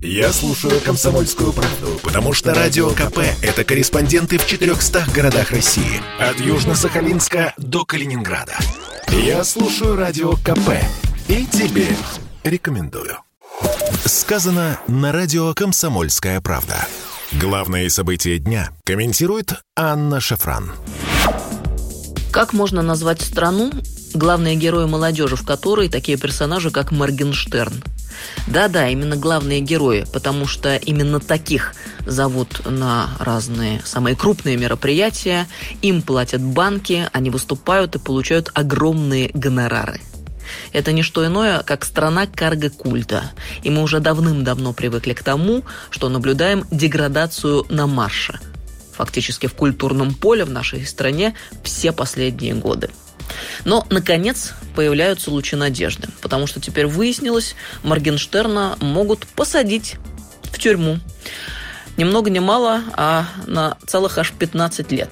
Я слушаю «Комсомольскую правду», потому что Радио КП – это корреспонденты в 400 городах России. От Южно-Сахалинска до Калининграда. Я слушаю Радио КП и тебе рекомендую. Сказано на радио «Комсомольская правда». Главные события дня комментирует Анна Шафран. Как можно назвать страну, главные герои молодежи в которой такие персонажи, как Моргенштерн? Да-да, именно главные герои, потому что именно таких зовут на разные самые крупные мероприятия, им платят банки, они выступают и получают огромные гонорары. Это не что иное, как страна карго-культа. И мы уже давным-давно привыкли к тому, что наблюдаем деградацию на марше. Фактически в культурном поле в нашей стране все последние годы. Но, наконец, появляются лучи надежды, потому что теперь выяснилось, Моргенштерна могут посадить в тюрьму. Ни много ни мало, а на целых аж 15 лет.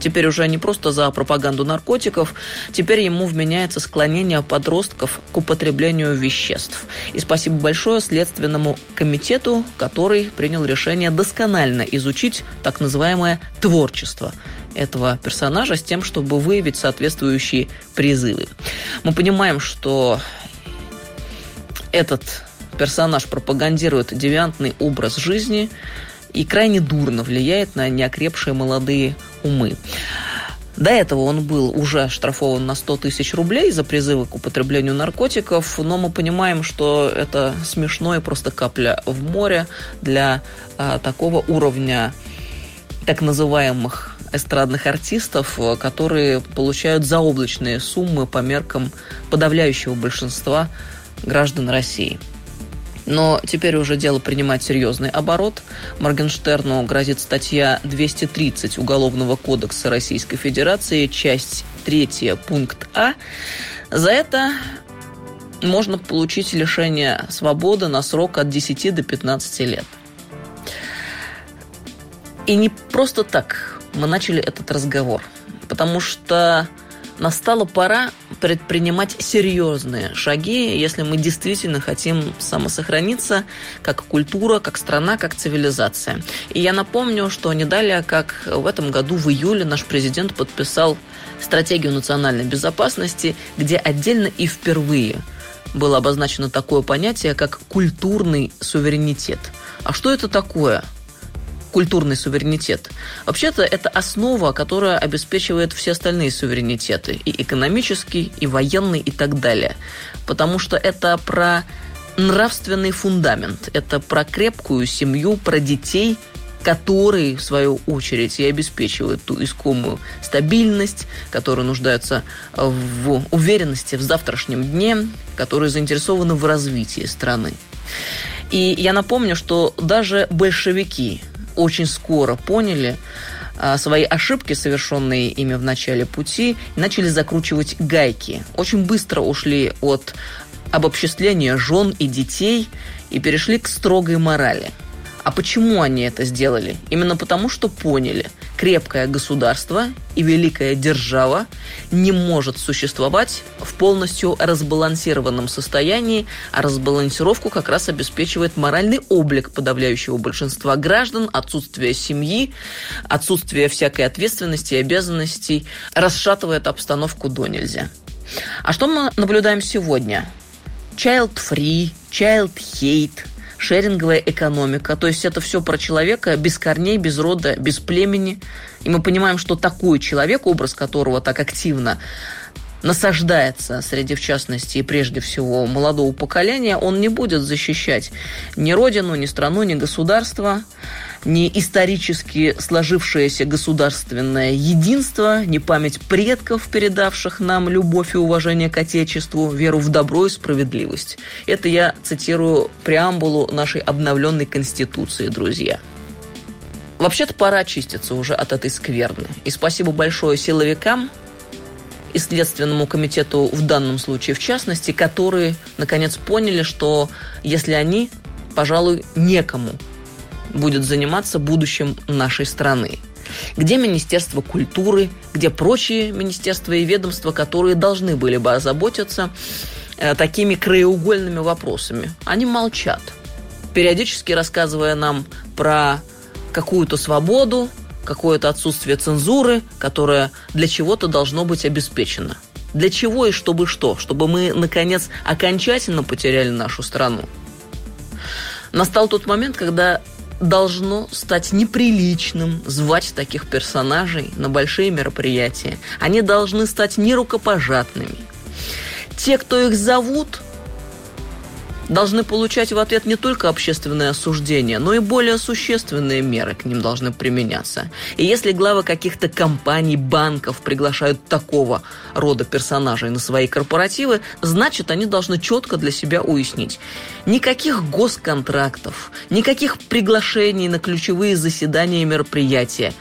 Теперь уже не просто за пропаганду наркотиков, теперь ему вменяется склонение подростков к употреблению веществ. И спасибо большое Следственному комитету, который принял решение досконально изучить так называемое «творчество» этого персонажа с тем, чтобы выявить соответствующие призывы. Мы понимаем, что этот персонаж пропагандирует девиантный образ жизни и крайне дурно влияет на неокрепшие молодые умы. До этого он был уже оштрафован на 100 тысяч рублей за призывы к употреблению наркотиков, но мы понимаем, что это смешно и просто капля в море для такого уровня так называемых эстрадных артистов, которые получают заоблачные суммы по меркам подавляющего большинства граждан России. Но теперь уже дело принимает серьезный оборот. Моргенштерну грозит статья 230 Уголовного кодекса Российской Федерации, часть 3, пункт А. За это можно получить лишение свободы на срок от 10 до 15 лет. И не просто так мы начали этот разговор, потому что настала пора предпринимать серьезные шаги, если мы действительно хотим самосохраниться как культура, как страна, как цивилизация. И я напомню, что не далее, как в этом году в июле наш президент подписал стратегию национальной безопасности, где отдельно и впервые было обозначено такое понятие, как культурный суверенитет. А что это такое? Культурный суверенитет. Вообще-то это основа, которая обеспечивает все остальные суверенитеты. И экономический, и военный, и так далее. Потому что это про нравственный фундамент. Это про крепкую семью, про детей, которые, в свою очередь, и обеспечивают ту искомую стабильность, которые нуждаются в уверенности в завтрашнем дне, которые заинтересованы в развитии страны. И я напомню, что даже большевики очень скоро поняли свои ошибки, совершенные ими в начале пути, и начали закручивать гайки. Очень быстро ушли от обобществления жен и детей и перешли к строгой морали. А почему они это сделали? Именно потому, что поняли, крепкое государство и великая держава не может существовать в полностью разбалансированном состоянии, а разбалансировку как раз обеспечивает моральный облик подавляющего большинства граждан, отсутствие семьи, отсутствие всякой ответственности и обязанностей, расшатывает обстановку до нельзя. А что мы наблюдаем сегодня? Child-free, child-hate, шеринговая экономика. То есть это все про человека без корней, без рода, без племени. И мы понимаем, что такой человек, образ которого так активно насаждается среди, в частности, и прежде всего молодого поколения, он не будет защищать ни родину, ни страну, ни государство, ни исторически сложившееся государственное единство, ни память предков, передавших нам любовь и уважение к Отечеству, веру в добро и справедливость. Это я цитирую преамбулу нашей обновленной Конституции, друзья. Вообще-то пора очиститься уже от этой скверны. И спасибо большое силовикам и Следственному комитету в данном случае, в частности, которые, наконец, поняли, что если они, пожалуй, некому будет заниматься будущим нашей страны. Где Министерство культуры, где прочие министерства и ведомства, которые должны были бы озаботиться такими краеугольными вопросами? Они молчат. периодически рассказывая нам про какую-то свободу, какое-то отсутствие цензуры, которое для чего-то должно быть обеспечено. Для чего и чтобы что? Чтобы мы, наконец, окончательно потеряли нашу страну. Настал тот момент, когда должно стать неприличным звать таких персонажей на большие мероприятия. Они должны стать нерукопожатными. Те, кто их зовут, должны получать в ответ не только общественное осуждение, но и более существенные меры к ним должны применяться. И если главы каких-то компаний, банков приглашают такого рода персонажей на свои корпоративы, значит, они должны четко для себя уяснить. Никаких госконтрактов, никаких приглашений на ключевые заседания и мероприятия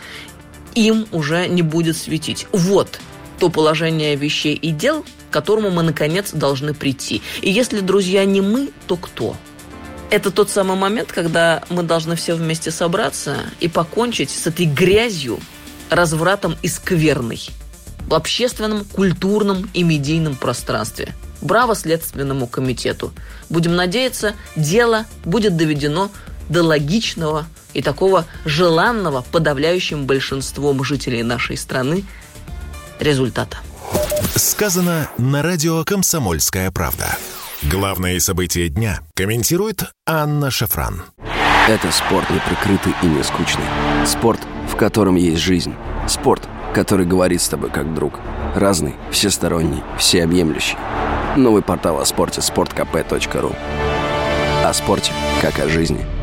им уже не будет светить. Вот то положение вещей и дел, к которому мы, наконец, должны прийти. И если, друзья, не мы, то кто? Это тот самый момент, когда мы должны все вместе собраться и покончить с этой грязью, развратом и скверной в общественном, культурном и медийном пространстве. Браво Следственному комитету! Будем надеяться, дело будет доведено до логичного и такого желанного подавляющим большинством жителей нашей страны результата. Сказано на радио «Комсомольская правда». Главные события дня комментирует Анна Шафран. Это спорт неприкрытый и не скучный. Спорт, в котором есть жизнь. Спорт, который говорит с тобой как друг. Разный, всесторонний, всеобъемлющий. Новый портал о спорте sportkp.ru. О спорте, как о жизни.